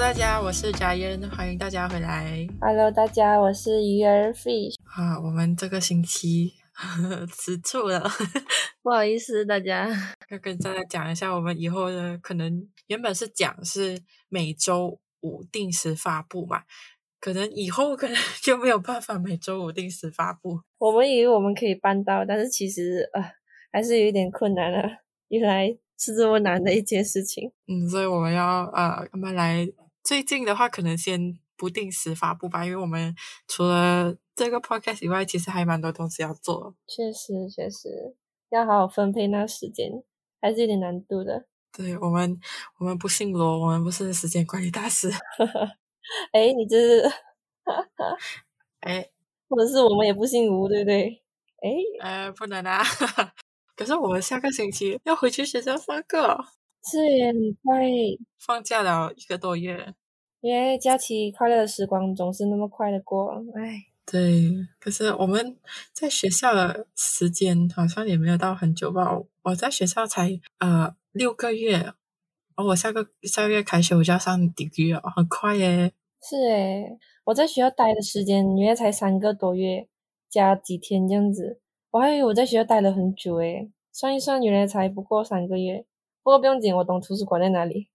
Hello 大家，我是佳嫣，欢迎大家回来。Hello 大家，我是鱼儿 Fish。啊，我们这个星期吃醋了，不好意思大家。要跟大家讲一下，我们以后呢，可能原本是讲是每周五定时发布嘛，可能以后就没有办法每周五定时发布。我们以为我们可以办到，但是其实还是有一点困难了，原来是这么难的一件事情。所以我们要我们来最近的话可能先不定时发布吧，因为我们除了这个 podcast 以外其实还蛮多东西要做。确实要好好分配那时间还是有点难度的。对，我们不姓罗，我们不是时间管理大师。诶你这是诶或者是我们也不姓吴对不对？不能啊。可是我们下个星期要回去学校上课，是耶，很快放假了一个多月，因为假期快乐的时光总是那么快的过。对，可是我们在学校的时间好像也没有到很久吧，我在学校才6个月，我下个月开学我就要上 degree 了，很快耶。是耶，我在学校待的时间原来才3个多月加几天这样子，我还以为我在学校待了很久诶，算一算原来才不过3个月。不过不用紧，我懂图书馆在哪里。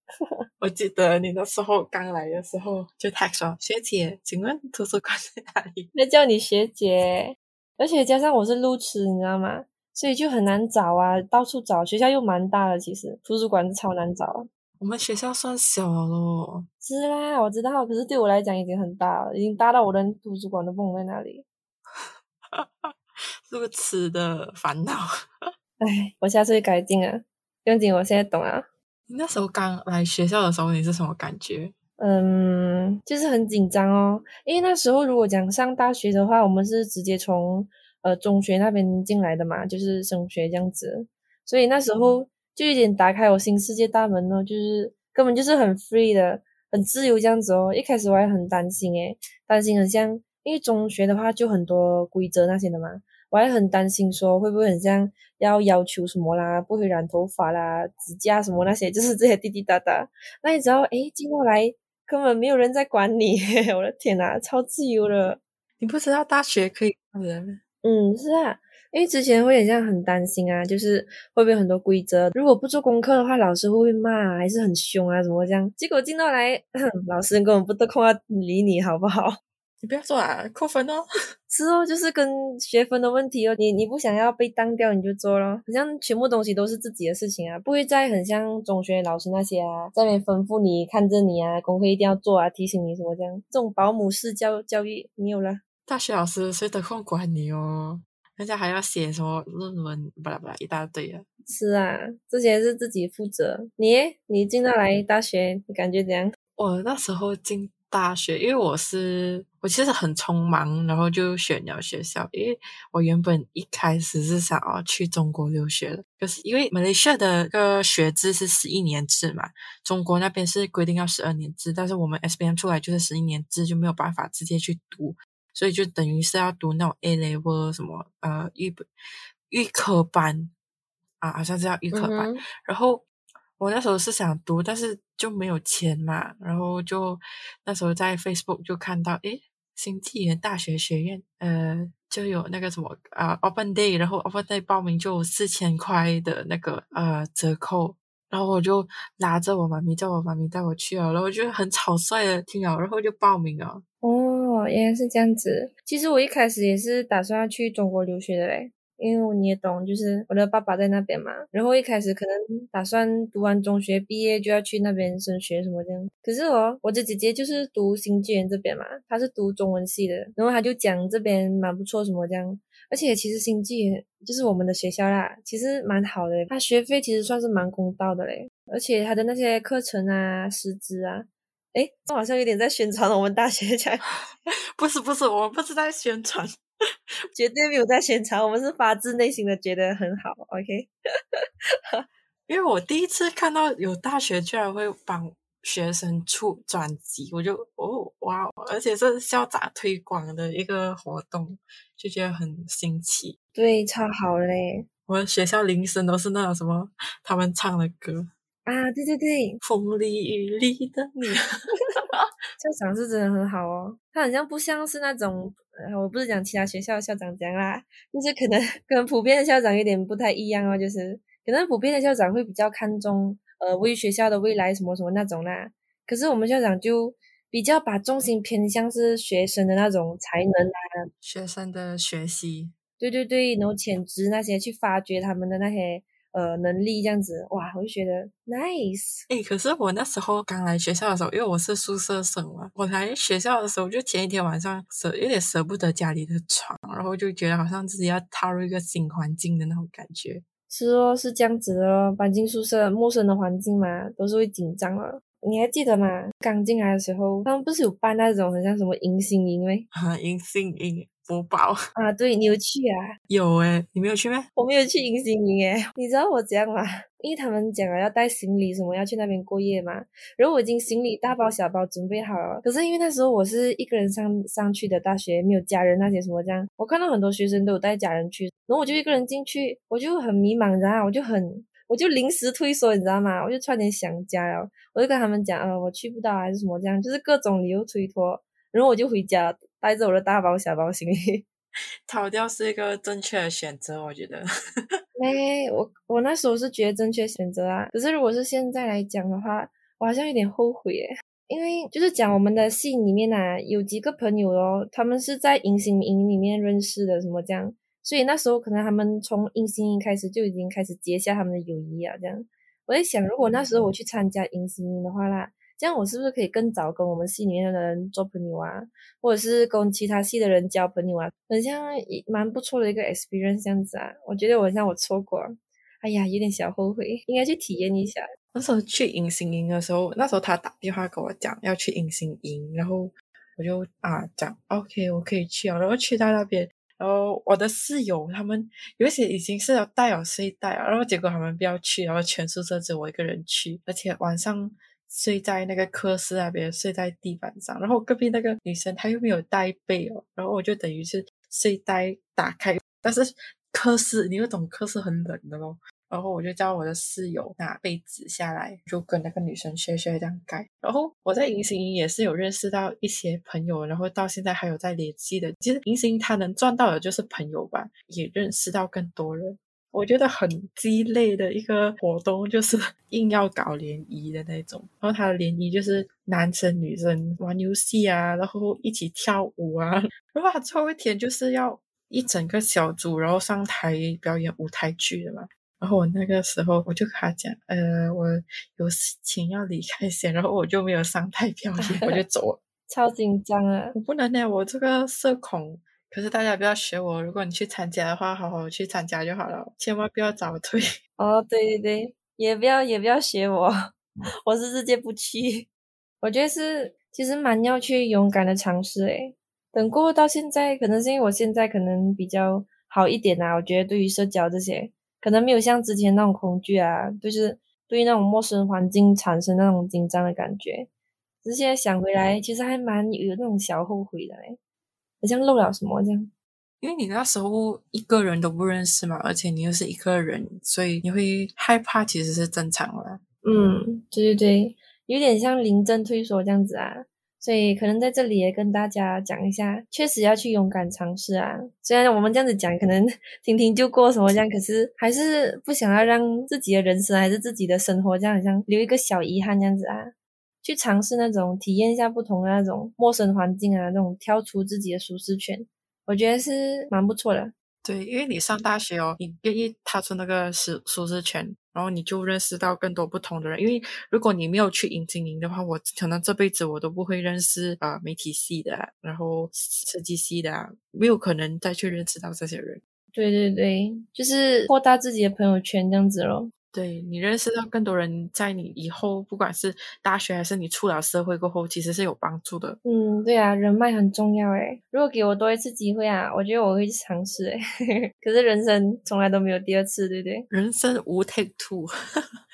我记得你那时候刚来的时候就 text 说，学姐请问图书馆在哪里？那叫你学姐，而且加上我是路痴你知道吗，所以就很难找啊，到处找，学校又蛮大的，其实图书馆是超难找啊。我们学校算小了咯。是啦我知道，可是对我来讲已经很大了，已经大到我连图书馆都不懂在哪里。如此的烦恼。我下次会改进啊，不用紧，我现在懂啊。你那时候刚来学校的时候你是什么感觉？就是很紧张哦，因为那时候如果讲上大学的话，我们是直接从中学那边进来的嘛，就是升学这样子，所以那时候就有点打开我新世界大门哦，就是根本就是很 free 的，很自由这样子哦。一开始我还很担心很像，因为中学的话就很多规则那些的嘛，我还很担心说会不会很像要求什么啦，不会染头发啦，指甲什么那些，就是这些滴滴答答。那你只要进过来根本没有人在管你。我的天哪，超自由的。你不知道大学可以管人？是啊，因为之前会很像很担心啊，就是会不会很多规则，如果不做功课的话老师会骂，还是很凶啊什么这样，结果进到来老师根本不得空要理你好不好，你不要做啊，扣分哦。是哦，就是跟学分的问题哦，你不想要被当掉你就做咯，好像全部东西都是自己的事情啊，不会再很像中学老师那些啊，在那边吩咐你看着你啊，功课一定要做啊，提醒你什么这样，这种保姆式教育没有啦。大学老师谁得空管你哦，人家还要写什么论文巴拉巴拉一大堆啊。是啊，这些是自己负责。你进到来大学你感觉怎样？我那时候进大学，因为我其实很匆忙，然后就选了学校，因为我原本一开始是想去中国留学的，可是因为马来西亚的个学制是11年制嘛，中国那边是规定要12年制，但是我们 SPM 出来就是11年制，就没有办法直接去读，所以就等于是要读那种 A level 什么预科班啊，好像是叫预科班。然后我那时候是想读，但是就没有钱嘛，然后就那时候在 Facebook 就看到新纪元大学学院就有那个什么Open Day， 然后 Open Day 报名就有4000块的那个折扣，然后我就拉着我妈咪，叫我妈咪带我去了，然后就很草率的听了，然后就报名了。哦，原来是这样子。其实我一开始也是打算要去中国留学的嘞，因为你也懂，就是我的爸爸在那边嘛，然后一开始可能打算读完中学毕业就要去那边升学什么这样。可是我的姐姐就是读新纪元这边嘛，她是读中文系的，然后她就讲这边蛮不错什么这样，而且其实新纪元就是我们的学校啦，其实蛮好的，她学费其实算是蛮公道的嘞，而且她的那些课程啊师资啊，这好像有点在宣传我们大学这样。不是，我们不是在宣传。绝对没有在宣传，我们是发自内心的觉得很好 OK。 因为我第一次看到有大学居然会帮学生出专辑，我就哇，而且是校长推广的一个活动，就觉得很新奇。对，超好嘞。我们学校铃声都是那种什么他们唱的歌啊，对，风里雨里的你。校长是真的很好哦，他很像不像是那种我不是讲其他学校的校长这样啦，就是可能跟普遍的校长有点不太一样哦，就是可能普遍的校长会比较看重为学校的未来什么什么那种啦，可是我们校长就比较把重心偏向是学生的那种才能啊，学生的学习，对对对，然后潜质那些去发掘他们的那些能力这样子，哇，我就觉得 nice。可是我那时候刚来学校的时候，因为我是宿舍生嘛，我来学校的时候就前一天晚上有点舍不得家里的床，然后就觉得好像自己要踏入一个新环境的那种感觉。是哦，是这样子的哦，搬进宿舍陌生的环境嘛，都是会紧张了。你还记得吗？刚进来的时候，他们不是有办那种很像什么迎新营吗？啊，迎新营。播报啊，对，你有去啊？有欸，你没有去咩？我没有去迎新营欸，你知道我怎样吗？因为他们讲了要带行李什么要去那边过夜嘛，然后我已经行李大包小包准备好了，可是因为那时候我是一个人上去的大学，没有家人那些什么这样，我看到很多学生都有带家人去，然后我就一个人进去，我就很迷茫，然后我就临时退缩，你知道吗？我就差点想家了，我就跟他们讲我去不到还是什么这样，就是各种理由推脱，然后我就回家了，带着我的大包小包行李。逃掉是一个正确的选择，我觉得。我那时候是觉得正确选择啊，可是如果是现在来讲的话，我好像有点后悔耶，因为就是讲我们的系里面啊，有几个朋友哦，他们是在迎新营里面认识的什么这样，所以那时候可能他们从迎新营开始就已经开始结下他们的友谊啊，这样我在想，如果那时候我去参加迎新营的话啦，这样我是不是可以更早跟我们系里面的人做朋友啊，或者是跟其他系的人交朋友啊，很像蛮不错的一个 experience 这样子啊，我觉得我很像我错过，哎呀，有点小后悔，应该去体验一下。那时候去迎新营的时候，那时候他打电话跟我讲要去迎新营，然后我就讲 OK 我可以去啊，然后去到那边，然后我的室友他们有些已经是有带有睡袋啊，然后结果他们不要去，然后全宿舍只有我一个人去，而且晚上睡在那个科室那边，睡在地板上，然后隔壁那个女生她又没有带被哦，然后我就等于是睡袋打开，但是科室你又懂科室很冷的咯，然后我就叫我的室友拿被子下来，就跟那个女生学这样盖。然后我在迎新营也是有认识到一些朋友，然后到现在还有在联系的，其实迎新营他能赚到的就是朋友吧，也认识到更多人。我觉得很鸡肋的一个活动就是硬要搞联谊的那种，然后他的联谊就是男生女生玩游戏啊，然后一起跳舞啊，然后他最后一天就是要一整个小组然后上台表演舞台剧的嘛，然后我那个时候我就跟他讲我有事情要离开先，然后我就没有上台表演我就走了，超紧张啊，我不能呢，我这个社恐，可是大家不要学我，如果你去参加的话，好好去参加就好了，千万不要早退。哦，对对对，也不要学我，我是直接不去。我觉得是其实蛮要去勇敢的尝试诶。等过到现在，可能是因为我现在可能比较好一点啊，我觉得对于社交这些，可能没有像之前那种恐惧啊，就是对于那种陌生环境产生那种紧张的感觉。只是现在想回来，其实还蛮有那种小后悔的诶。好像漏了什么这样，因为你那时候一个人都不认识嘛，而且你又是一个人，所以你会害怕其实是正常的。嗯，对对对，有点像临阵退缩这样子啊，所以可能在这里也跟大家讲一下，确实要去勇敢尝试啊，虽然我们这样子讲可能听听就过什么这样，可是还是不想要让自己的人生还是自己的生活这样，好像留一个小遗憾这样子啊，去尝试那种体验一下不同的那种陌生环境啊，那种跳出自己的舒适圈，我觉得是蛮不错的。对，因为你上大学哦，你愿意踏出那个舒适圈，然后你就认识到更多不同的人。因为如果你没有去迎新营的话，我可能这辈子我都不会认识媒体系的啊，然后设计系的啊，没有可能再去认识到这些人。对对对，就是扩大自己的朋友圈这样子咯。对，你认识到更多人，在你以后不管是大学还是你出了社会过后，其实是有帮助的。嗯，对啊，人脉很重要诶。如果给我多一次机会啊，我觉得我会去尝试诶。可是人生从来都没有第二次，对不对？人生无 take two。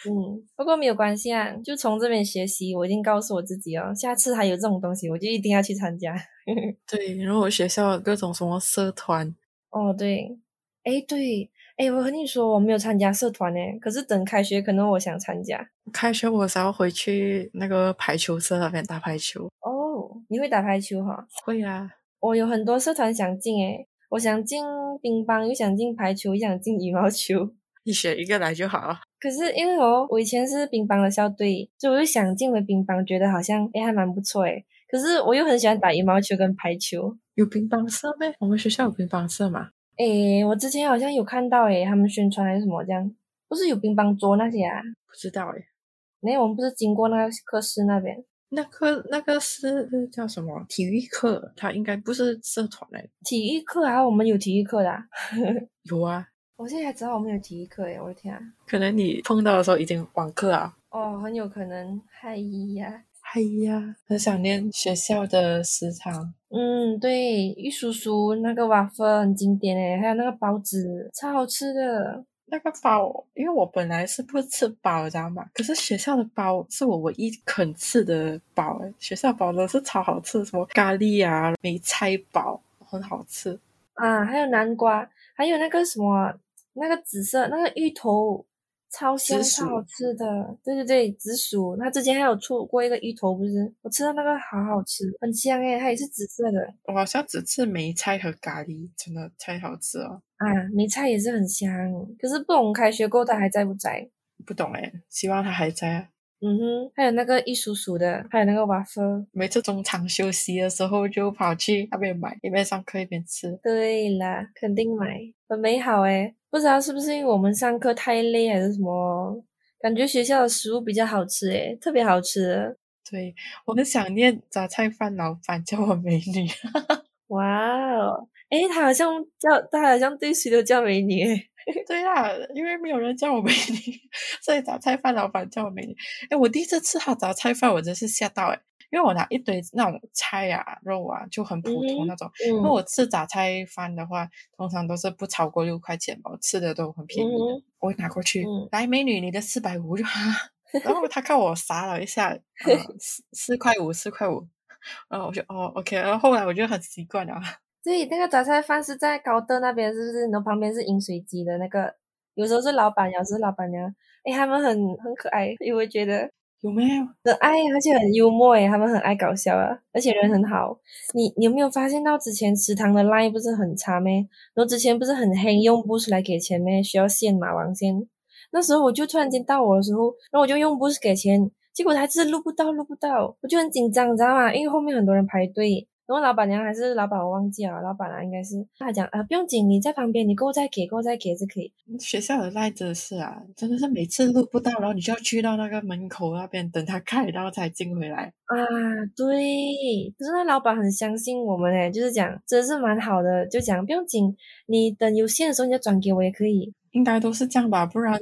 嗯，不过没有关系啊，就从这边学习。我已经告诉我自己哦，下次还有这种东西，我就一定要去参加。对，然后我学校各种什么社团。哦，对，诶，对。诶，我和你说我没有参加社团诶，可是等开学可能我想参加。开学我想要回去那个排球社那边打排球。哦，球，你会打排球哈？会啊，我有很多社团想进诶，我想进乒乓，又想进排球，又想进羽毛球。你选一个来就好。可是因为我以前是乒乓的校队，所以我就想进回乒乓，觉得好像还蛮不错诶。可是我又很喜欢打羽毛球跟排球。有乒乓社咩？我们学校有乒乓社嘛？诶，我之前好像有看到诶，他们宣传还是什么这样，不是有乒乓桌那些啊？不知道诶。没有，我们不是经过那个课室那边。那个是叫什么体育课，它应该不是社团嘞。体育课啊，我们有体育课的啊。有啊，我现在才知道我们有体育课耶，我的天啊。可能你碰到的时候已经网课啊。哦，很有可能。嗨呀嗨呀，很想念学校的食堂。嗯，对，玉叔叔那个瓦芬很经典耶，还有那个包子超好吃的。那个包，因为我本来是不吃包，知道吗？可是学校的包是我唯一肯吃的包，学校包都是超好吃，什么咖喱啊、梅菜包，很好吃啊。还有南瓜，还有那个什么那个紫色那个芋头，超香超好吃的。对对对，紫薯，它之前还有出过一个芋头，不是？我吃到那个好好吃，很香耶，它也是紫色的。我好像只吃梅菜和咖喱，真的太好吃了。啊，梅菜也是很香，可是不懂开学过它还在不在？不懂诶，希望它还在啊。嗯哼，还有那个一叔叔的，还有那个瓦芬，每次中场休息的时候就跑去那边买，一边上课一边吃。对啦，肯定买，很美好诶。不知道是不是因为我们上课太累还是什么，感觉学校的食物比较好吃诶，特别好吃的。对，我很想念杂菜饭老板叫我美女。哇哦！诶，他好像对谁都叫美女。对啊，因为没有人叫我美女，所以杂菜饭老板叫我美女。诶，我第一次吃他杂菜饭我真是吓到诶，因为我拿一堆那种菜啊肉啊就很普通那种，因为我吃杂菜饭的话通常都是不超过6块钱吧，我吃的都很便宜的。我拿过去，来美女你的450就哈，然后他看我傻了一下，4块5，然后我就OK， 然后后来我就很习惯了。对，那个杂菜饭是在高德那边是不是？然后旁边是饮水机的那个，有时候是老板，有时候是老板娘。诶，他们很可爱，因为我觉得有没有很爱，而且很幽默诶，他们很爱搞笑啊，而且人很好。你有没有发现到之前食堂的 line 不是很差咩？然后之前不是很黑，用boost来给钱咩？需要现嘛，网线。那时候我就突然间到我的时候，然后我就用boost给钱，结果他是录不到，我就很紧张，你知道吗？因为后面很多人排队。然后老板娘还是老板我忘记了，老板娘应该是他讲不用紧，你在旁边，你给我再给是可以。学校的赖真是啊，真的是每次录不到，然后你就要去到那个门口那边等他开，然后才进回来啊。对，可是那老板很相信我们诶，就是讲真是蛮好的，就讲不用紧，你等有线的时候你就转给我也可以。应该都是这样吧，不然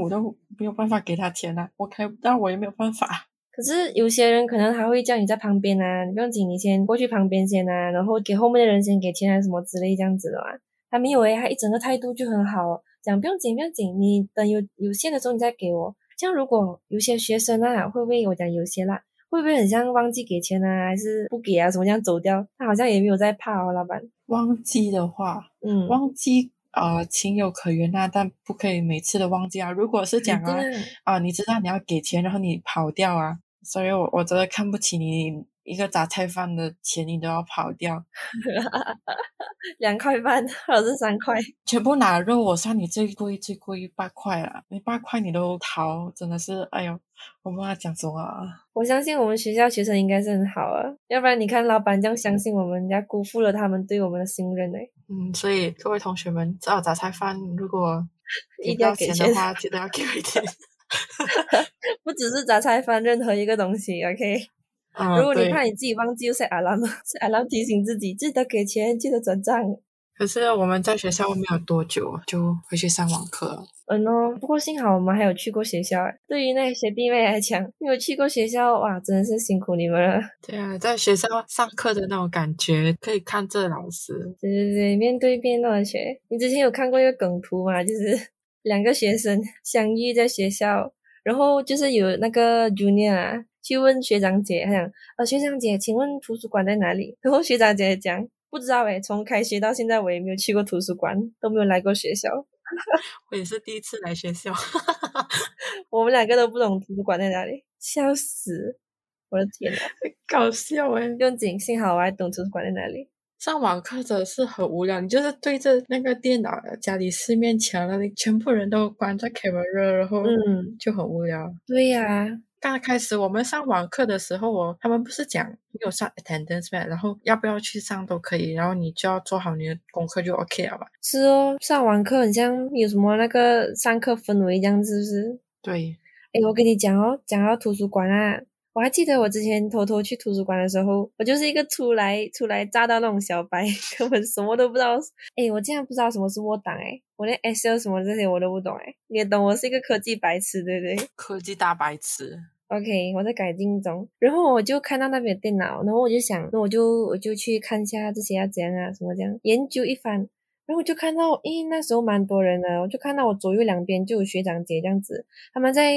我都没有办法给他钱啊，我开不到我也没有办法。可是有些人可能还会叫你在旁边啊，你不用紧，你先过去旁边先啊，然后给后面的人先给钱啊什么之类这样子的啊。他没有诶，他一整个态度就很好，讲不用紧，你等有限的时候你再给我。像如果有些学生啊，会不会我讲有些啦，会不会很像忘记给钱啊，还是不给啊什么这样走掉？他好像也没有在怕哦，老板。忘记的话，忘记。情有可原啊，但不可以每次都忘记啊。如果是讲啊，你知道你要给钱，然后你跑掉啊，所以我真的看不起你，一个杂菜饭的钱你都要跑掉。2块半或者是3块，全部拿肉我算你最贵8块啦，你8块你都逃，真的是哎呦，我不知道讲什么啊。我相信我们学校学生应该是很好啊，要不然你看老板这样相信我们，人家辜负了他们对我们的信任诶。所以各位同学们，这道杂菜饭如果一定要给钱的话，记得要给一点。不只是杂菜饭，任何一个东西 OK。如果你怕你自己忘记，就set alarm 提醒自己，记得给钱，记得转账。可是我们在学校没有多久就回去上网课了。不过幸好我们还有去过学校。对于那些弟妹来讲，没有去过学校，哇，真的是辛苦你们了。对啊，在学校上课的那种感觉，可以看着老师。对对对，面对面的学。你之前有看过一个梗图吗？就是2个学生相遇在学校，然后就是有那个 junior 啊。去问学长姐，他讲学长姐请问图书馆在哪里，然后学长姐讲不知道诶，从开学到现在我也没有去过图书馆，都没有来过学校。我也是第一次来学校。我们2个都不懂图书馆在哪里，笑死。我的天哪，搞笑欸。用紧，幸好我还懂图书馆在哪里。上网课者是很无聊，你就是对着那个电脑，家里四面墙了，你全部人都关着 camera， 然后就很无聊。对呀、啊。刚开始我们上网课的时候哦，他们不是讲你有上 attendance 吗？然后要不要去上都可以，然后你就要做好你的功课就 OK 了吧。是哦，上网课很像有什么那个上课氛围这样子，是不是？对。诶，我跟你讲哦，讲到图书馆啊，我还记得我之前偷偷去图书馆的时候，我就是一个初来乍到那种小白，根本什么都不知道。诶，我竟然不知道什么是 Word 档，诶，我连 Excel 什么这些我都不懂。诶，你也懂我是一个科技白痴对不对？科技大白痴。 OK， 我在改进中。然后我就看到那边的电脑，然后我就想，那我就去看一下这些要怎样啊什么这样，研究一番。然后我就看到，诶，那时候蛮多人的，我就看到我左右两边就有学长姐这样子，他们在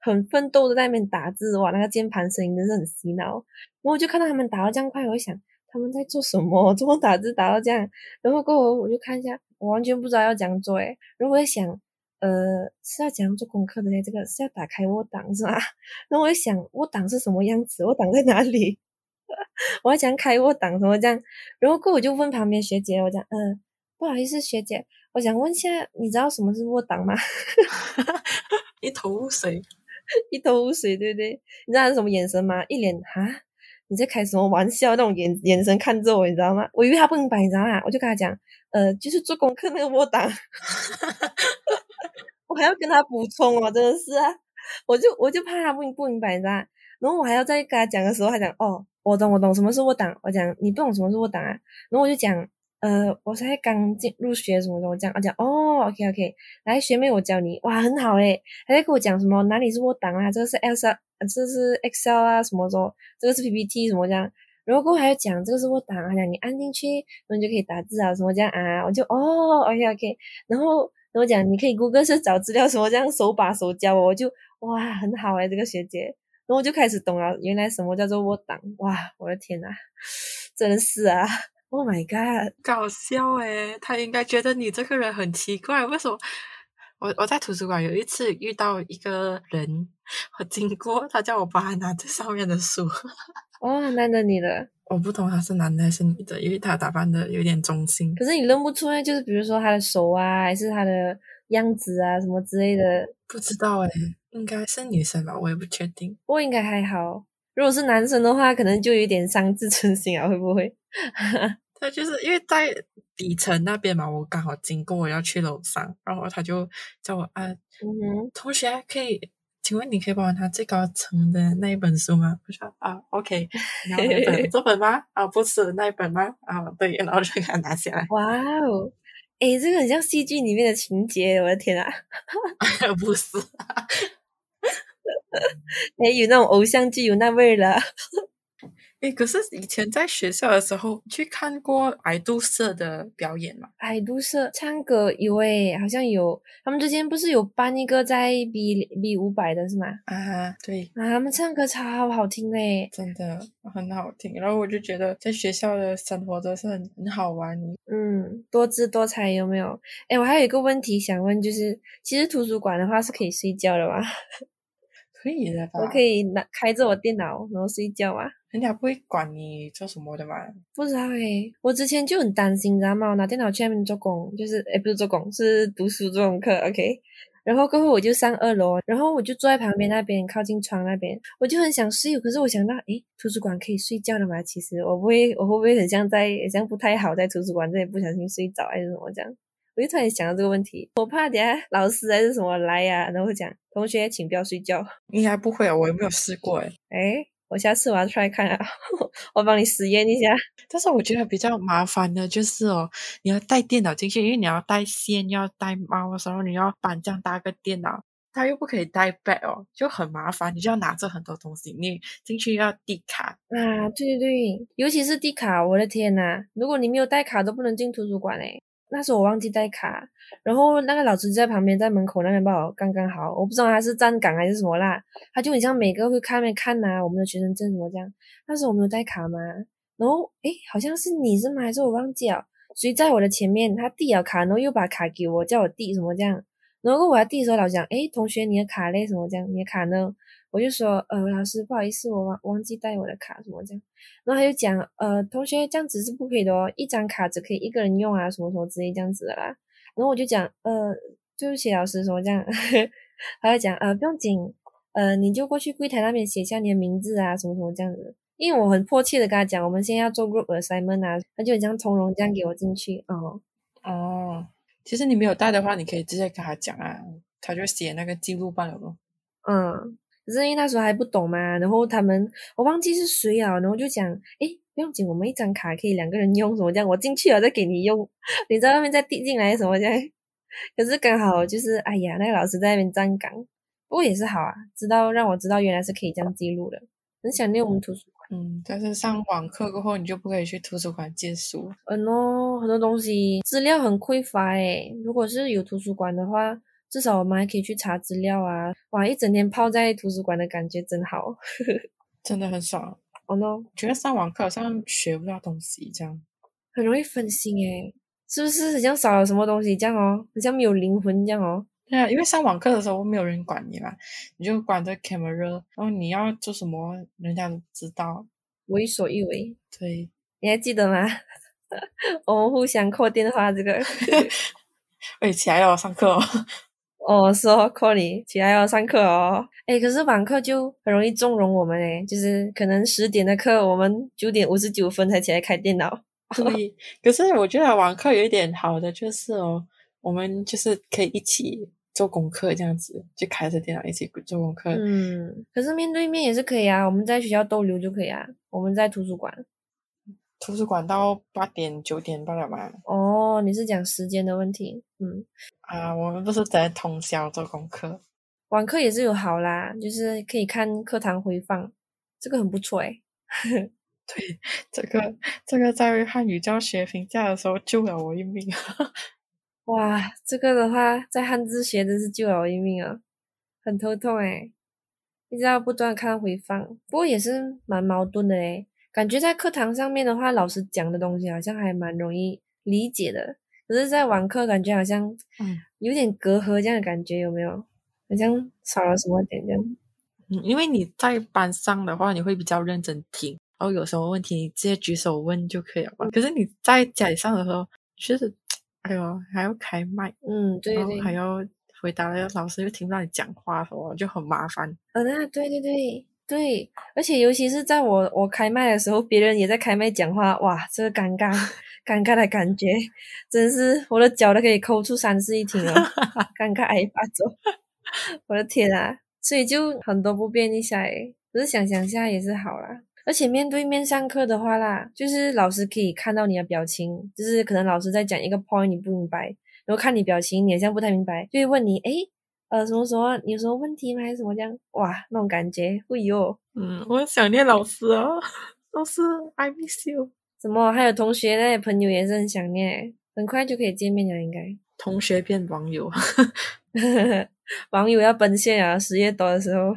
很奋斗的在那边打字。哇，那个键盘声音真是很洗脑。然后我就看到他们打到这样快，我就想他们在做什么，怎么打字打到这样。然后过后我就看一下，我完全不知道要怎样做诶。然后我就想是要怎样做功课的呢？这个是要打开Word档是吧？然后我就想Word档是什么样子，Word档在哪里我要怎样开Word档什么这样。然后过后我就问旁边学姐，我讲不好意思学姐，我想问一下你知道什么是Word档吗？一头雾水一头雾水对不对？你知道是什么眼神吗？一脸哈你在开什么玩笑那种眼神看着我你知道吗？我以为他不明白你知道吗？我就跟他讲就是做功课那个Word档我还要跟他补充哦，真的是啊，我就怕他不明白你知道吗？然后我还要再跟他讲的时候，他讲哦我懂什么是Word档。我讲你不懂什么是Word档啊？然后我就讲我才刚入学什么的，我讲哦 OK 来学妹我教你。哇很好诶，还在跟我讲什么哪里是Word档啊，这个是 Excel 啊什么的，这个是 PPT 什么这样。然后过后还要讲这个是Word档啊，讲你按进去然后你就可以打字啊什么这样啊。我就哦 OK 然后讲你可以 Google 是找资料什么这样，手把手教我就哇很好诶这个学姐。然后我就开始懂了原来什么叫做Word档。哇我的天啊真的是啊Oh my god， 搞笑欸，他应该觉得你这个人很奇怪。为什么我在图书馆有一次遇到一个人，我经过他叫我帮他拿这上面的书哦，难得你了。我不懂他是男的还是女的，因为他打扮的有点中性，可是你认不出来，就是比如说他的手啊还是他的样子啊什么之类的。不知道欸，应该是女生吧，我也不确定。我应该还好，如果是男生的话可能就有点伤自尊心啊，会不会他就是因为在底层那边嘛，我刚好经过，我要去楼上，然后他就叫我同学可以请问你可以帮我拿最高层的那一本书吗？我说OK， 然后那本这本吗？不是那一本吗？对，然后就给他拿下来。哇哦，诶，这个很像戏剧里面的情节，我的天啊不是啊诶，有那种偶像剧有那味了诶，可是以前在学校的时候去看过爱都社的表演嘛？爱都社唱歌有诶，好像有，他们之前不是有办一个在 B500 的是吗？啊对啊，他们唱歌超好听诶，真的很好听。然后我就觉得在学校的生活都是很好玩，多姿多彩有没有？诶，我还有一个问题想问，就是其实图书馆的话是可以睡觉的吗？可以的吧，我可以开着我电脑然后睡觉啊。人家不会管你做什么的嘛？不知道欸，我之前就很担心你知道吗？我拿电脑去那边做工，就是不是做工，是读书这种课 OK。 然后过后我就上二楼，然后我就坐在旁边那边靠近窗那边，我就很想睡，可是我想到图书馆可以睡觉的嘛，其实我会不会很像很像不太好在图书馆这里不小心睡着还是什么这样。我就突然想到这个问题，我怕等下老师还是什么来啊，然后讲同学请不要睡觉。应该不会啊，我也没有试过诶，我下次我要 try 看啊我帮你实验一下。但是我觉得比较麻烦的就是你要带电脑进去，因为你要带线要带猫的时候，你要搬这样搭个电脑，它又不可以带 bag 就很麻烦，你就要拿着很多东西，你进去要递卡啊。对，尤其是递卡，我的天哪，如果你没有带卡都不能进图书馆诶。那时候我忘记带卡，然后那个老师在旁边，在门口那边帮我刚刚好，我不知道他是站岗还是什么啦，他就很像每个会看啊我们的学生证什么这样。那时候我没有带卡嘛，然后好像是你是吗？还是我忘记了，所以在我的前面他递了卡，然后又把卡给我叫我递什么这样。然后我要递的时候，老师讲，诶，同学，你的卡嘞？什么这样？你的卡呢？我就说，老师，不好意思，我忘记带我的卡，什么这样。然后他就讲，同学，这样子是不可以的哦，一张卡只可以一个人用啊，什么什么之类这样子的啦。然后我就讲，对不起，老师，什么这样。他就讲，不用紧，你就过去柜台那边写下你的名字啊，什么什么这样子。因为我很迫切的跟他讲，我们现在要做 group assignment 啊，他就很像从容这样给我进去哦。哦，其实你没有带的话，你可以直接跟他讲啊，他就写那个记录罢了咯。嗯，可是因为那时候还不懂嘛，然后他们我忘记是谁啊，然后就讲，诶，不用紧，我们一张卡可以两个人用什么这样，我进去了再给你用，你在外面再递进来什么这样。可是刚好就是，哎呀，那个老师在那边站岗，不过也是好啊，让我知道原来是可以这样记录的。很想念我们图书馆。嗯，但是上网课过后你就不可以去图书馆借书。哦，很多东西资料很匮乏诶。如果是有图书馆的话，至少我们还可以去查资料啊。哇，一整天泡在图书馆的感觉真好。真的很爽。哦，觉得上网课好像学不到东西这样。很容易分心诶。是不是很像少了什么东西这样哦？很像没有灵魂这样哦。对啊，因为上网课的时候没有人管你啦，你就管着 camera， 然后你要做什么人家都知道，为所欲为。对，你还记得吗？我们互相扣电话这个。喂，起来了，上课哦。哦，说扣你起来了，上课哦。诶，可是网课就很容易纵容我们诶，就是可能10点的课，我们9:59才起来开电脑。对，可是我觉得网课有一点好的就是哦，我们就是可以一起做功课这样子，就开着电脑一起做功课。嗯，可是面对面也是可以啊，我们在学校逗留就可以啊。我们在图书馆到8点9点半了嘛。哦，你是讲时间的问题。嗯，啊，我们不是在通宵做功课。网课也是有好啦，就是可以看课堂回放，这个很不错诶。对，这个在汉语教学评价的时候救了我一命。哇，这个的话在汉字学真是救了我一命啊，很头痛诶，一直要不断看回放。不过也是蛮矛盾的诶，感觉在课堂上面的话，老师讲的东西好像还蛮容易理解的，可是在网课感觉好像有点隔阂这样的感觉，有没有？好像少了什么点这样。嗯，因为你在班上的话，你会比较认真听，然后有什么问题你直接举手问就可以了嘛。可是你在家里上的时候，就是哎呦，还要开麦。嗯，对对，还要回答老师又听不到你讲话什么，就很麻烦。那对对对对，而且尤其是在我开麦的时候，别人也在开麦讲话，哇，这个尴尬尴尬的感觉，真是我的脚都可以抠出3室一厅了，尴尬癌发作，我的天啊！所以就很多不便利下来，只是想下也是好啦。而且面对面上课的话啦，就是老师可以看到你的表情，就是可能老师在讲一个 point 你不明白，然后看你表情你好像不太明白，就会问你，诶，什么你有什么问题吗？还是什么这样？哇，那种感觉，哎哟。嗯，我想念老师啊，老师 I miss you。 什么还有同学那些朋友也是很想念，很快就可以见面了应该。同学变网友。网友要奔现啊，10月多的时候。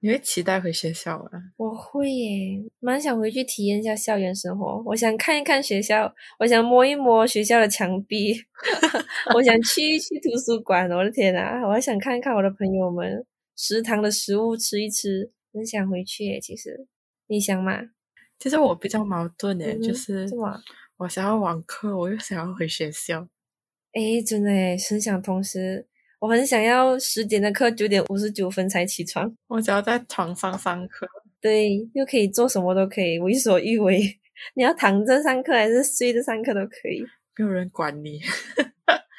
你会期待回学校吗？我会耶，蛮想回去体验一下校园生活。我想看一看学校，我想摸一摸学校的墙壁，我想去图书馆。我的天啊，我还想看一看我的朋友们，食堂的食物吃一吃，很想回去耶。其实你想吗？其实我比较矛盾耶，就是我想要网课，我又想要回学校。诶，真的耶，很想同时。我很想要10点的课9:59才起床，我只要在床上上课。对，又可以做什么都可以，为所欲为。你要躺着上课还是睡着上课都可以，没有人管你。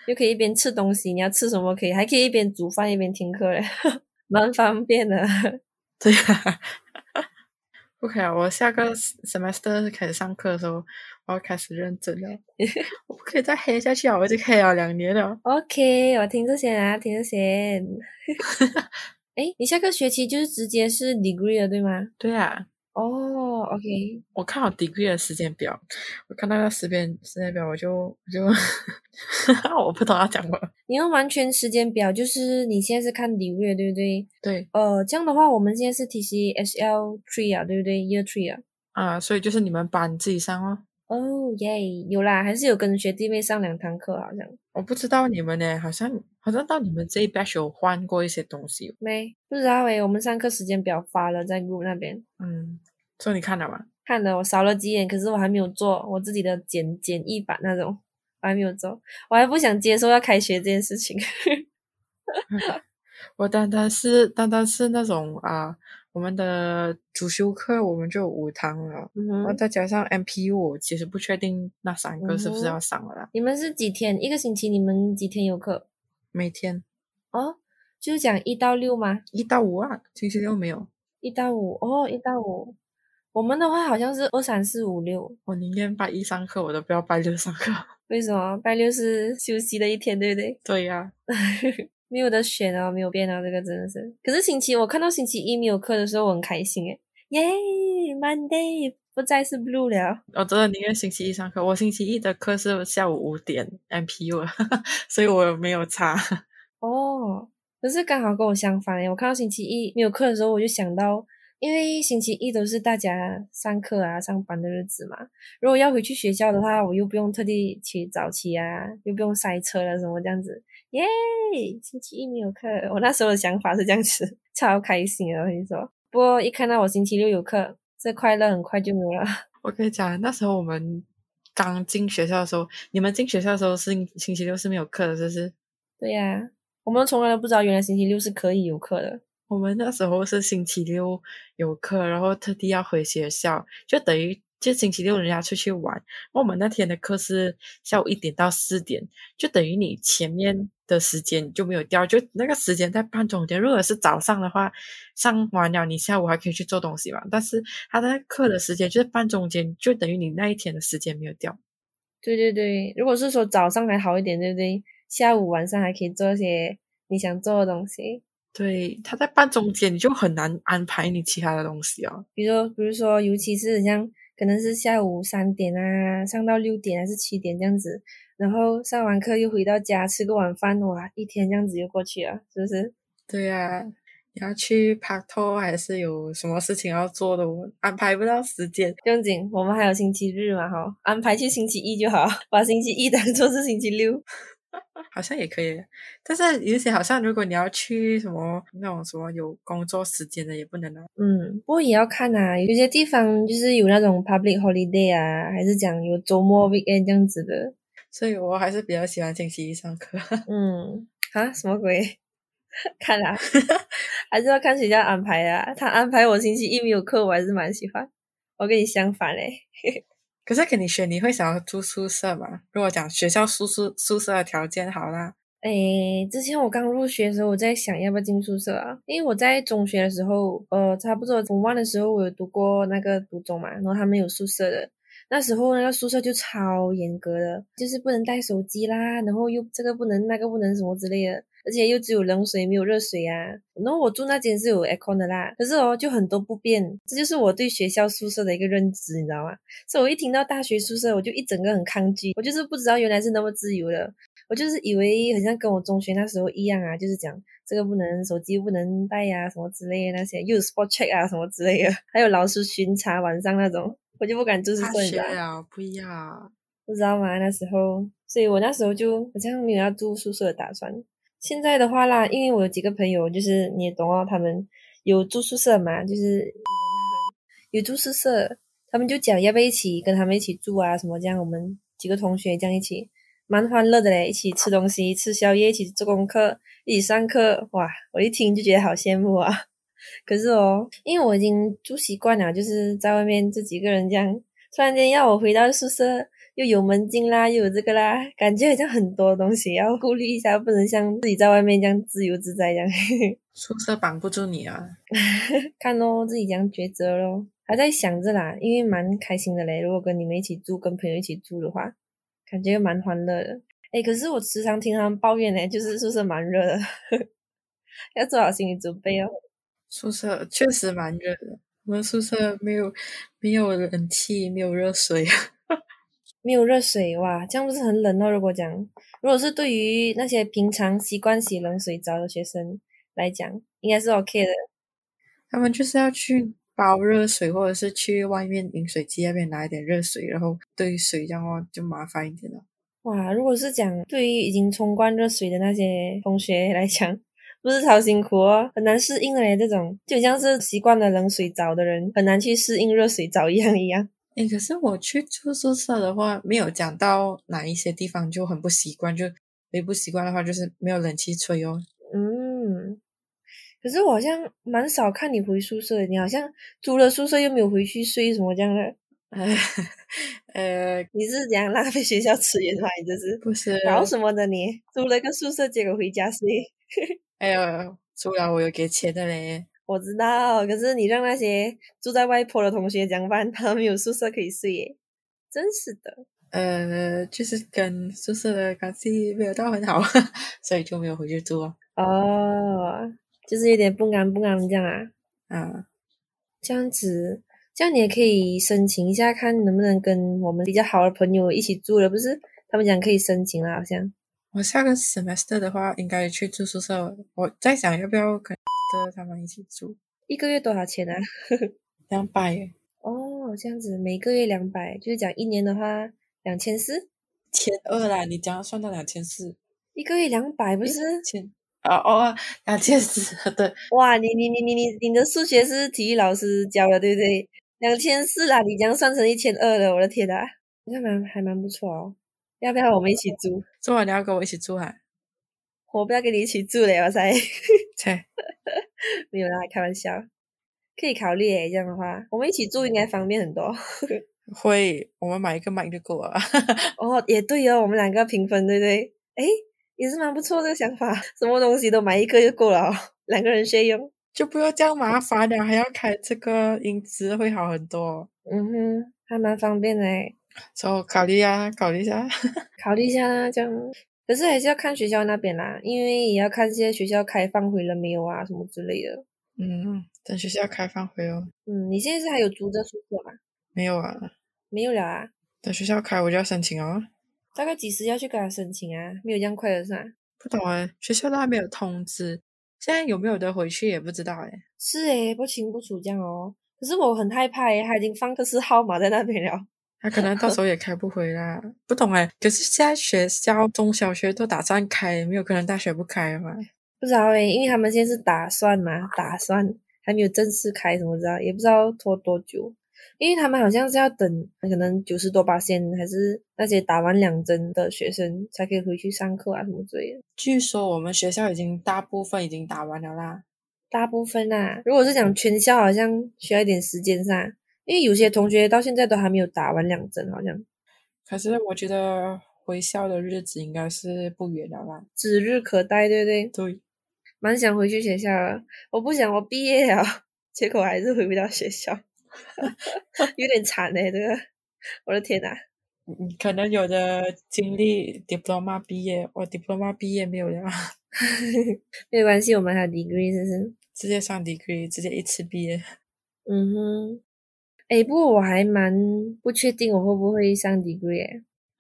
又可以一边吃东西，你要吃什么可以，还可以一边煮饭一边听课嘞，蛮方便的。对啊。OK 啊，我下个 semester 开始上课的时候，我要开始认真了。我不可以再黑下去啊！我已经黑了2年了。OK， 我听着先啊，听着先。哎，你下个学期就是直接是 degree 了，对吗？对啊。哦，OK。我看好 degree 的时间表，我看到那时间表，我就我不懂要讲什么。你用完全时间表，就是你现在是看 degree 对不对？对。这样的话，我们现在是 TCSL3 啊，对不对？Year 3啊。啊，所以就是你们班自己上哦。哦耶，有啦，还是有跟学弟妹上2堂课好像。我不知道你们呢，好像到你们这一 batch 有换过一些东西没？不知道耶，我们上课时间表发了在 group 那边。嗯，所以你看了吗？看了，我扫了几眼，可是我还没有做我自己的简易版那种，我还没有做，我还不想接受要开学这件事情。我单单是那种啊，我们的主修课我们就有5堂了，然后再加上 MPU 我其实不确定那3个是不是要上了啦。你们是几天？一个星期你们几天有课？每天。哦，就是讲1到6吗？1到5啊，星期六没有。1到5，哦，1到5。我们的话好像是2、3、4、5、6。我宁愿拜1上课，我都不要拜6上课。为什么？拜6是休息的一天，对不对？对呀、啊。没有得选啊，没有变啊，这个真的是。可是我看到星期一没有课的时候，我很开心诶，耶 ，Monday 不再是 blue 了。我真的宁愿星期一上课，我星期一的课是下午5点 MPU， 所以我没有差。哦，可是刚好跟我相反诶，我看到星期一没有课的时候，我就想到，因为星期一都是大家上课啊、上班的日子嘛。如果要回去学校的话，我又不用特地起早起啊，又不用塞车了什么这样子。耶、yeah, 星期一没有课，我那时候的想法是这样子，超开心的我跟你说。不过一看到我星期六有课，这快乐很快就没有了。我跟你讲，那时候我们刚进学校的时候，你们进学校的时候是星期六是没有课的，是不是？对呀、啊，我们从来都不知道原来星期六是可以有课的。我们那时候是星期六有课，然后特地要回学校，就等于就星期六人家出去玩，我们那天的课是下午1点到4点，就等于你前面的时间就没有掉，就那个时间在半中间。如果是早上的话，上完了你下午还可以去做东西嘛，但是他的课的时间就是半中间，就等于你那一天的时间没有掉。对对对，如果是说早上还好一点，对不对？下午晚上还可以做些你想做的东西。对，他在半中间你就很难安排你其他的东西哦。比如说尤其是像可能是下午3点啊，上到6点还是7点这样子，然后上完课又回到家吃个晚饭，哇，一天这样子又过去了，是不是？对啊，你要去拍拖还是有什么事情要做的，我安排不到时间。不用紧，我们还有星期日嘛，哈，安排去星期一就好，把星期一当做是星期六。好像也可以，但是有些好像如果你要去什么那种什么有工作时间的也不能啊。嗯，不过也要看啊，有些地方就是有那种 public holiday 啊，还是讲有周末 weekend 这样子的，所以我还是比较喜欢星期一上课。嗯，啊，什么鬼？看啦、啊，还是要看学校安排啊。他安排我星期一没有课，我还是蛮喜欢。我跟你相反嘞。可是给你选，你会想要住宿舍吗？如果讲学校宿舍的条件好啦。诶，之前我刚入学的时候，我在想要不要进宿舍啊？因为我在中学的时候，差不多中班的时候，我有读过那个读中嘛，然后他们有宿舍的。那时候那个宿舍就超严格的，就是不能带手机啦，然后又这个不能那个不能什么之类的，而且又只有冷水没有热水啊。然后我住那间是有 aircon 的啦，可是哦就很多不便，这就是我对学校宿舍的一个认知，你知道吗？所以我一听到大学宿舍我就一整个很抗拒，我就是不知道原来是那么自由的，我就是以为很像跟我中学那时候一样啊，就是讲这个不能手机不能带啊什么之类的那些，又有 spot check 啊什么之类的，还有老师巡查晚上那种，我就不敢住宿舍，你知道吗？不要，不知道吗？那时候，所以我那时候就好像没有要住宿舍的打算。现在的话啦，因为我有几个朋友，就是你也懂哦，他们有住宿舍嘛，就是有住宿舍，他们就讲要不要一起跟他们一起住啊什么这样，我们几个同学这样一起，蛮欢乐的嘞，一起吃东西、吃宵夜、一起做功课、一起上课，哇，我一听就觉得好羡慕啊。可是哦，因为我已经住习惯了，就是在外面自己一个人这样，突然间要我回到宿舍，又有门禁啦，又有这个啦，感觉好像很多东西要顾虑一下，不能像自己在外面这样自由自在这样。宿舍绑不住你啊！看咯，自己这样抉择咯，还在想着啦，因为蛮开心的嘞。如果跟你们一起住，跟朋友一起住的话，感觉蛮欢乐的。诶，可是我时常听他们抱怨嘞，就是宿舍蛮热的，要做好心理准备哦。宿舍确实蛮热的，我们宿舍没有冷气，没有热水，没有热水，哇，这样不是很冷哦。如果是对于那些平常习惯洗冷水澡的学生来讲，应该是 OK 的。他们就是要去煲热水，或者是去外面饮水机那边拿一点热水然后兑水，这样哦就麻烦一点了。哇，如果是讲对于已经冲惯热水的那些同学来讲，不是超辛苦哦，很难适应的嘞。这种就像是习惯了冷水澡的人很难去适应热水澡一样。可是我去住宿舍的话没有讲到哪一些地方就很不习惯，就没不习惯的话就是没有冷气吹哦。可是我好像蛮少看你回宿舍的，你好像租了宿舍又没有回去睡什么这样的。你是怎样浪费学校资源吗？你这是不是搞什么的？你租了个宿舍结果回家睡。哎呦，租了我有给钱的嘞。我知道，可是你让那些住在外婆的同学讲办，他们没有宿舍可以睡耶，真是的。就是跟宿舍的关系没有到很好，所以就没有回去住了。哦，就是有点不敢这样啊。啊，这样你也可以申请一下，看能不能跟我们比较好的朋友一起住了，不是？他们讲可以申请了，好像。我下个 semester 的话，应该去住宿舍。我在想要不要跟他们一起住。一个月多少钱啊？200。哦，这样子，每个月200，就是讲一年的话2400。1200啦，你讲算到2400。一个月200不是？2400，对。哇，你的数学是体育老师教的，对不对？2400啦，你这样算成1200了，我的天啊！那还蛮不错哦。要不要我们一起住？这晚你要跟我一起住啊？我不要跟你一起住嘞，哇塞！没有啦，开玩笑，可以考虑诶。这样的话，我们一起住应该方便很多。会，我们买一个麦就够了。哦，也对哦，我们两个平分，对不对？诶，也是蛮不错的想法，什么东西都买一个就够了，两个人学用，就不要这样麻烦了，还要开这个音质会好很多。还蛮方便的诶。所以考虑一下考虑一下啦，这样。可是还是要看学校那边啦，因为也要看现在学校开放回了没有啊什么之类的。等学校开放回哦。你现在是还有租着宿舍吗？没有啊。没有了啊？等学校开我就要申请哦。大概几时要去跟他申请啊？没有这样快的是吧？不懂啊，学校都还没有通知，现在有没有得回去也不知道诶。是诶，不清不楚这样哦。可是我很害怕诶，他已经放个是号码在那边了。他可能到时候也开不回啦，不懂哎。可是现在学校中小学都打算开，没有可能大学不开了嘛？不知道哎，因为他们现在是打算还没有正式开，什么知道也不知道拖多久，因为他们好像是要等可能90多%还是那些打完2针的学生才可以回去上课啊什么之类的。据说我们学校已经大部分已经打完了啦。大部分啦，如果是讲全校，好像需要一点时间上。因为有些同学到现在都还没有打完2针好像。可是我觉得回校的日子应该是不远了啦，指日可待，对不对？对，蛮想回去学校了。我不想我毕业了结果还是回不到学校有点惨欸，这个我的天啊。可能有的经历 diploma 毕业，我 diploma 毕业没有了没关系，我们还有 degree， 是不是直接上 degree 直接一次毕业？不过我还蛮不确定我会不会上 degree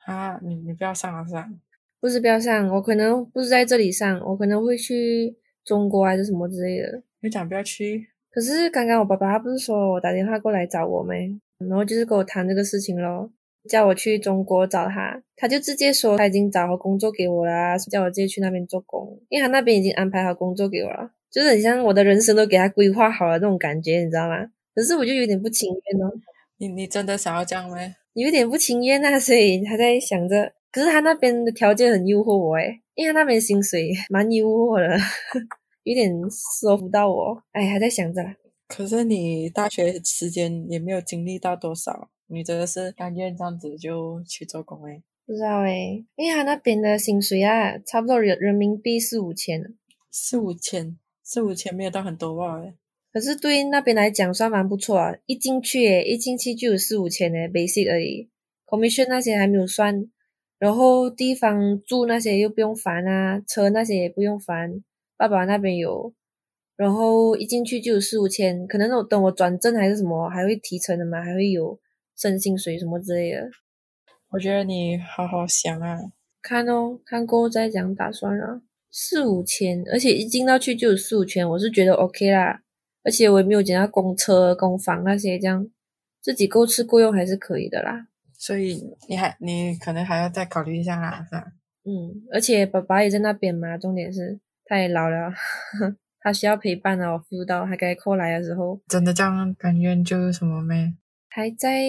啊。你不要上啊？上不是不要上，我可能不是在这里上，我可能会去中国还是什么之类的。你讲不要去？可是刚刚我爸爸他不是说我打电话过来找我没，然后就是跟我谈这个事情咯，叫我去中国找他，他就直接说他已经找好工作给我啦，叫我直接去那边做工，因为他那边已经安排好工作给我了，就是很像我的人生都给他规划好了那种感觉，你知道吗？可是我就有点不情愿哦。你真的想要这样吗？有点不情愿啊，所以还在想着。可是他那边的条件很诱惑我诶，因为他那边薪水蛮诱惑的有点说服到我，还在想着啦。可是你大学时间也没有经历到多少，你真的是甘愿这样子就去做工诶？不知道诶，因为他那边的薪水啊，差不多人民币4-5千。4-5千没有到很多吧诶。可是对那边来讲算蛮不错啊，一进去就有4-5千的 basic 而已， commission 那些还没有算，然后地方住那些又不用烦啊，车那些也不用烦，爸爸那边有，然后一进去就有4-5千，可能等我转正还是什么还会提成的嘛，还会有升薪水什么之类的。我觉得你好好想啊，看过再讲打算啊。4-5千，而且一进到去就有4-5千，我是觉得 OK 啦。而且我也没有讲到供车供房那些，这样自己够吃够用还是可以的啦。所以你可能还要再考虑一下啦，是吧？嗯，而且爸爸也在那边嘛，重点是他也老了他需要陪伴了，我 feel 到他该过来的时候。真的这样甘愿就是什么咩？还在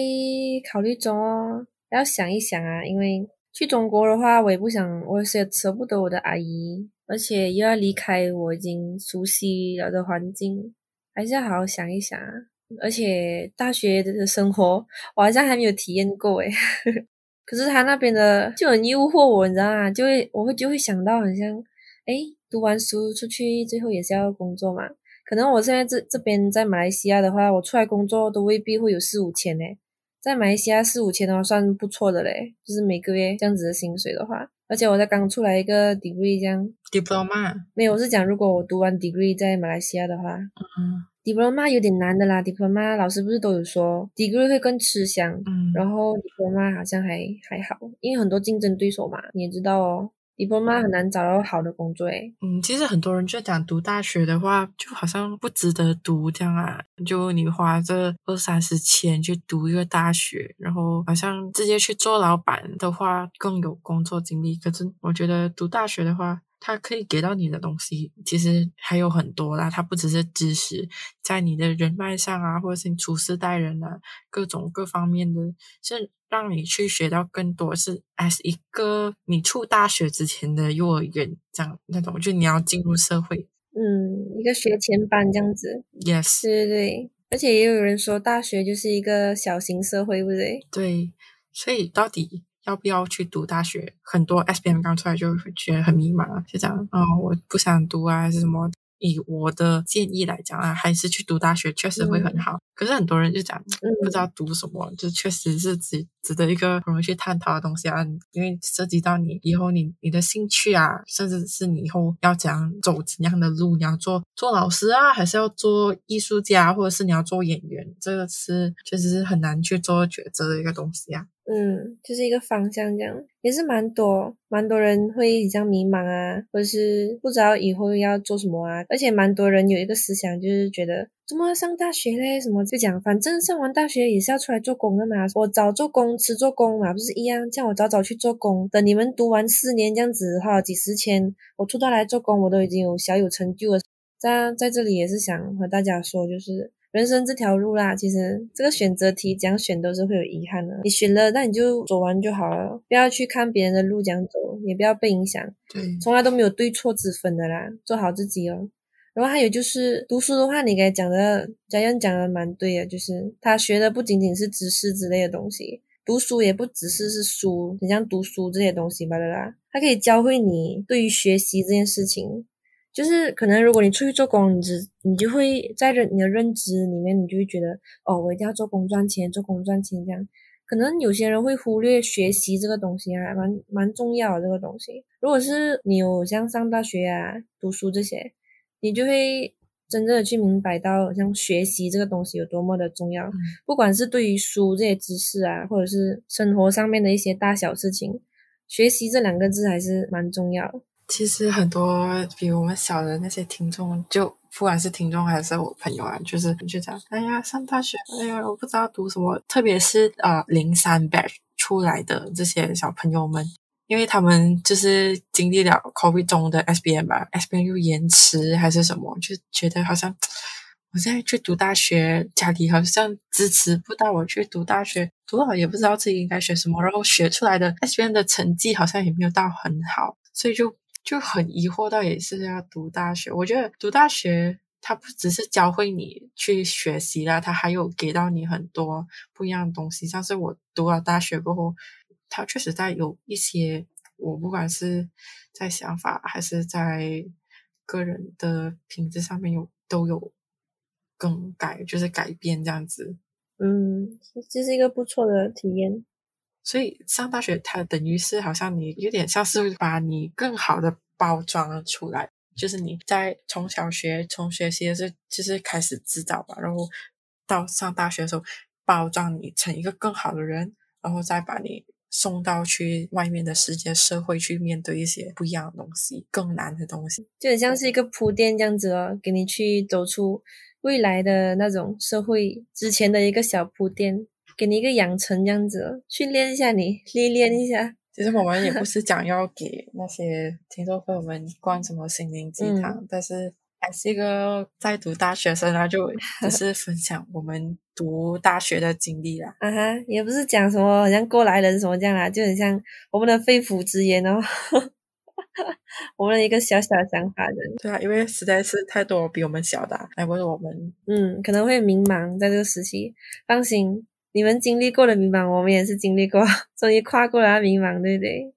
考虑中哦，要想一想啊，因为去中国的话我也不想，我也舍不得我的阿姨，而且又要离开我已经熟悉了的环境，还是要好好想一想啊。而且大学的生活我好像还没有体验过诶可是他那边的就很诱惑我，你知道吗？就会想到很像诶，读完书出去最后也是要工作嘛。可能我现在这边在马来西亚的话，我出来工作都未必会有4-5千诶，在马来西亚4-5千的话算不错的嘞，就是每个月这样子的薪水的话。而且我才刚出来一个 degree 这样 diploma 没有，我是讲如果我读完 degree 在马来西亚的话，diploma 有点难的啦。 diploma 老师不是都有说 degree 会更吃香，然后 diploma 好像还好，因为很多竞争对手嘛，你也知道哦， diploma 很难找到好的工作诶。其实很多人就讲读大学的话就好像不值得读这样啊，就你花这20-30千去读一个大学，然后好像直接去做老板的话更有工作经历。可是我觉得读大学的话它可以给到你的东西其实还有很多啦，它不只是知识，在你的人脉上啊，或者是你处事待人啊，各种各方面的，是让你去学到更多，是 as 一个你出大学之前的幼儿园这样那种，就你要进入社会，一个学前班这样子。 yes 对对对，而且也有人说大学就是一个小型社会，不对？对，所以到底要不要去读大学？很多 SPM 刚出来就觉得很迷茫，就讲我不想读啊，还是什么。以我的建议来讲啊，还是去读大学确实会很好。可是很多人就讲不知道读什么，就确实是值得一个很容易去探讨的东西啊，因为涉及到你以后你的兴趣啊，甚至是你以后要怎样走怎样的路，你要做老师啊，还是要做艺术家，或者是你要做演员，这个是确实是很难去做抉择的一个东西啊。就是一个方向这样，也是蛮多人会很像迷茫啊，或者是不知道以后要做什么啊。而且蛮多人有一个思想就是觉得怎么上大学嘞？什么就讲反正上完大学也是要出来做工的嘛，我早做工迟做工嘛，不是一样？这样我早早去做工，等你们读完4年这样子花了几100000，我出到来做工我都已经有小有成就了。在这里也是想和大家说，就是人生这条路啦，其实这个选择题讲选都是会有遗憾的，你选了那你就走完就好了，不要去看别人的路讲走，也不要被影响。对，从来都没有对错之分的啦，做好自己哦。然后还有就是读书的话，你该讲的佳燕讲的蛮对的，就是他学的不仅仅是知识之类的东西，读书也不只是书，很像读书这些东西吧的啦，它可以教会你对于学习这件事情。就是可能如果你出去做工，你就会在你的认知里面，你就会觉得我一定要做工赚钱做工赚钱这样。可能有些人会忽略学习这个东西啊，蛮重要的这个东西。如果是你有像上大学啊读书这些，你就会真正的去明白到像学习这个东西有多么的重要，不管是对于书这些知识啊，或者是生活上面的一些大小事情，学习这两个字还是蛮重要的。其实很多比我们小的那些听众，就不管是听众还是我朋友啊，就是就讲哎呀上大学，哎呀我不知道读什么，特别是03 batch 出来的这些小朋友们，因为他们就是经历了 COVID 中的 SBM 吧， SBM 又延迟还是什么，就觉得好像我现在去读大学，家里好像支持不到我去读大学，读了也不知道自己应该学什么，然后学出来的 SBM 的成绩好像也没有到很好，所以就很疑惑到底是要读大学。我觉得读大学它不只是教会你去学习啦，它还有给到你很多不一样的东西。像是我读了大学过后，它确实在有一些我不管是在想法还是在个人的品质上面都有更改，就是改变这样子。这是一个不错的体验。所以上大学它等于是好像你有点像是把你更好的包装出来，就是你在从小学从学习的时候就是开始知道吧，然后到上大学的时候包装你成一个更好的人，然后再把你送到去外面的世界社会去面对一些不一样的东西，更难的东西，就很像是一个铺垫这样子哦，给你去走出未来的那种社会之前的一个小铺垫，给你一个养成这样子，训练一下你，历练一下。其实我们也不是讲要给那些听众朋友们灌什么心灵鸡汤、但是还是一个在读大学生啊，就只是分享我们读大学的经历啦。啊哈，也不是讲什么好像过来人什么这样啦，就很像我们的肺腑之言哦，我们的一个小小的想法人。对啊，因为实在是太多比我们小的、来问我们，可能会迷茫在这个时期。放心，你们经历过的迷茫，我们也是经历过，终于跨过了迷茫，对不对？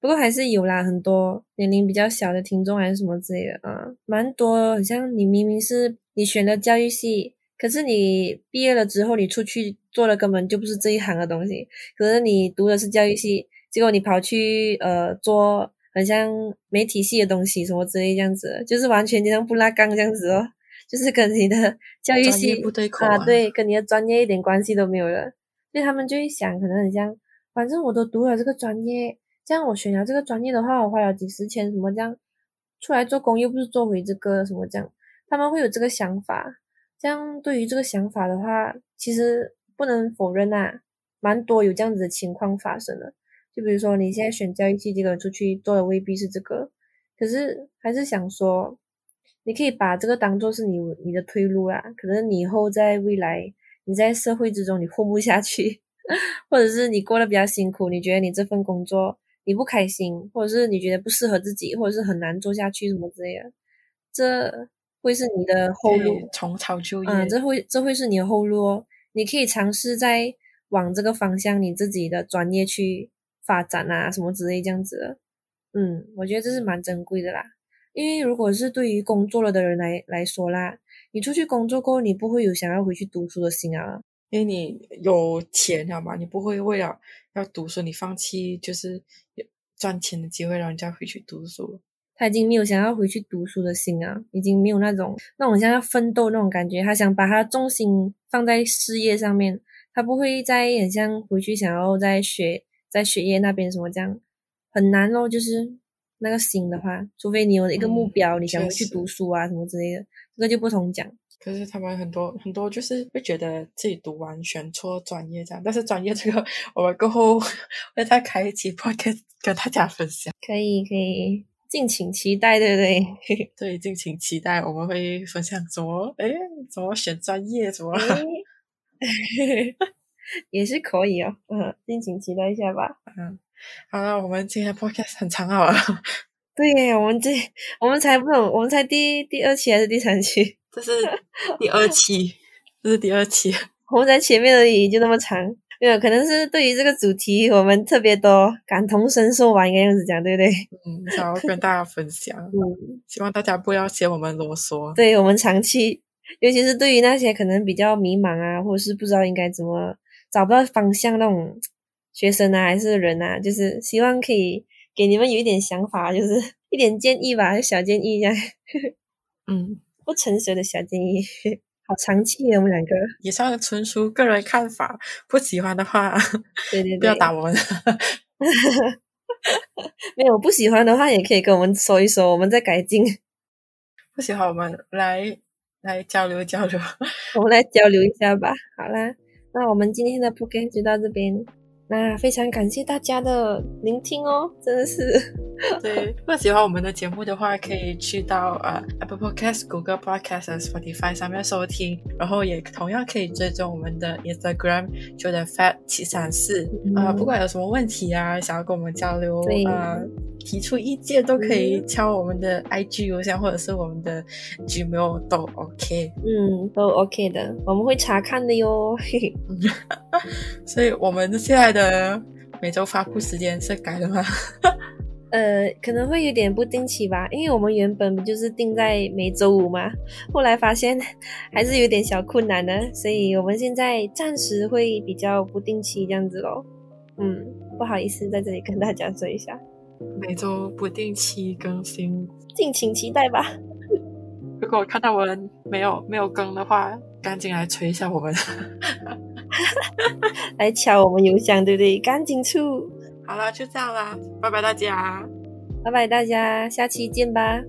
不过还是有啦，很多年龄比较小的听众还是什么之类的啊，蛮多。很像你明明是你选了教育系，可是你毕业了之后你出去做的根本就不是这一行的东西。可是你读的是教育系，结果你跑去做很像媒体系的东西什么之类这样子，就是完全就像不拉杠这样子哦，就是跟你的教育系不对口 对，跟你的专业一点关系都没有了。所以他们就会想，可能很像反正我都读了这个专业，这样我选了这个专业的话，我花了几十千什么这样，出来做工又不是做回这个什么这样，他们会有这个想法。这样对于这个想法的话，其实不能否认啊，蛮多有这样子的情况发生的。就比如说你现在选教育系，这个人出去做的未必是这个，可是还是想说你可以把这个当做是你的退路啦。可能你以后在未来你在社会之中你混不下去，或者是你过得比较辛苦，你觉得你这份工作你不开心，或者是你觉得不适合自己，或者是很难做下去什么之类的，这会是你的后路。重操旧业，这会是你的后路哦。你可以尝试在往这个方向你自己的专业去发展啊什么之类这样子的。我觉得这是蛮珍贵的啦。因为如果是对于工作了的人来说啦，你出去工作过后你不会有想要回去读书的心啊，因为你有钱了嘛，你不会为了要读书你放弃就是赚钱的机会让人家回去读书。他已经没有想要回去读书的心啊，已经没有那种像要奋斗那种感觉，他想把他的重心放在事业上面，他不会再很像回去想要在学业那边什么这样，很难咯。就是那个心的话，除非你有一个目标，你想回去读书啊什么之类的，这个就不同讲。可是他们很多就是会觉得自己读完选错专业这样，但是专业这个我们过后会再开一期 podcast 跟大家分享。可以，敬请期待，对不对？对，敬请期待，我们会分享怎么选专业，怎么也是可以哦。敬请期待一下吧。好了，我们今天的 podcast 很长好了。对耶，我们才不懂，我们才第二期还是第三期？这是第二期，我们在前面而已，就那么长。没有，可能是对于这个主题，我们特别多感同身受吧，应该这样子讲，对不对？想要跟大家分享，希望大家不要嫌我们啰嗦。对，我们长期，尤其是对于那些可能比较迷茫啊，或者是不知道应该怎么找不到方向那种学生啊，还是人啊，就是希望可以给你们有一点想法，就是一点建议吧，小建议这样。不成熟的小建议，好长期的我们两个。以上纯属个人看法，不喜欢的话，对，不要打我们。没有，不喜欢的话也可以跟我们说一说，我们再改进。不喜欢我们来交流，我们来交流一下吧。好啦，那我们今天的 podcast 就到这边。那非常感谢大家的聆听哦，真的是。对，如果喜欢我们的节目的话，可以去到Apple Podcasts、Google Podcasts 和 Spotify 上面收听，然后也同样可以追踪我们的 Instagram 就的 fat734。不管有什么问题啊，想要跟我们交流，提出意见都可以敲我们的 IG 邮箱或者是我们的 Gmail 都 OK，都 OK 的，我们会查看的哟。所以我们现在的每周发布时间是改了吗？可能会有点不定期吧，因为我们原本就是定在每周五嘛，后来发现还是有点小困难的，所以我们现在暂时会比较不定期这样子咯。不好意思在这里跟大家说一下，每周不定期更新，敬请期待吧。如果看到我们没有更的话，赶紧来催一下我们，来敲我们邮箱，对不对？赶紧出。好了，就这样啦，拜拜大家，下期见吧。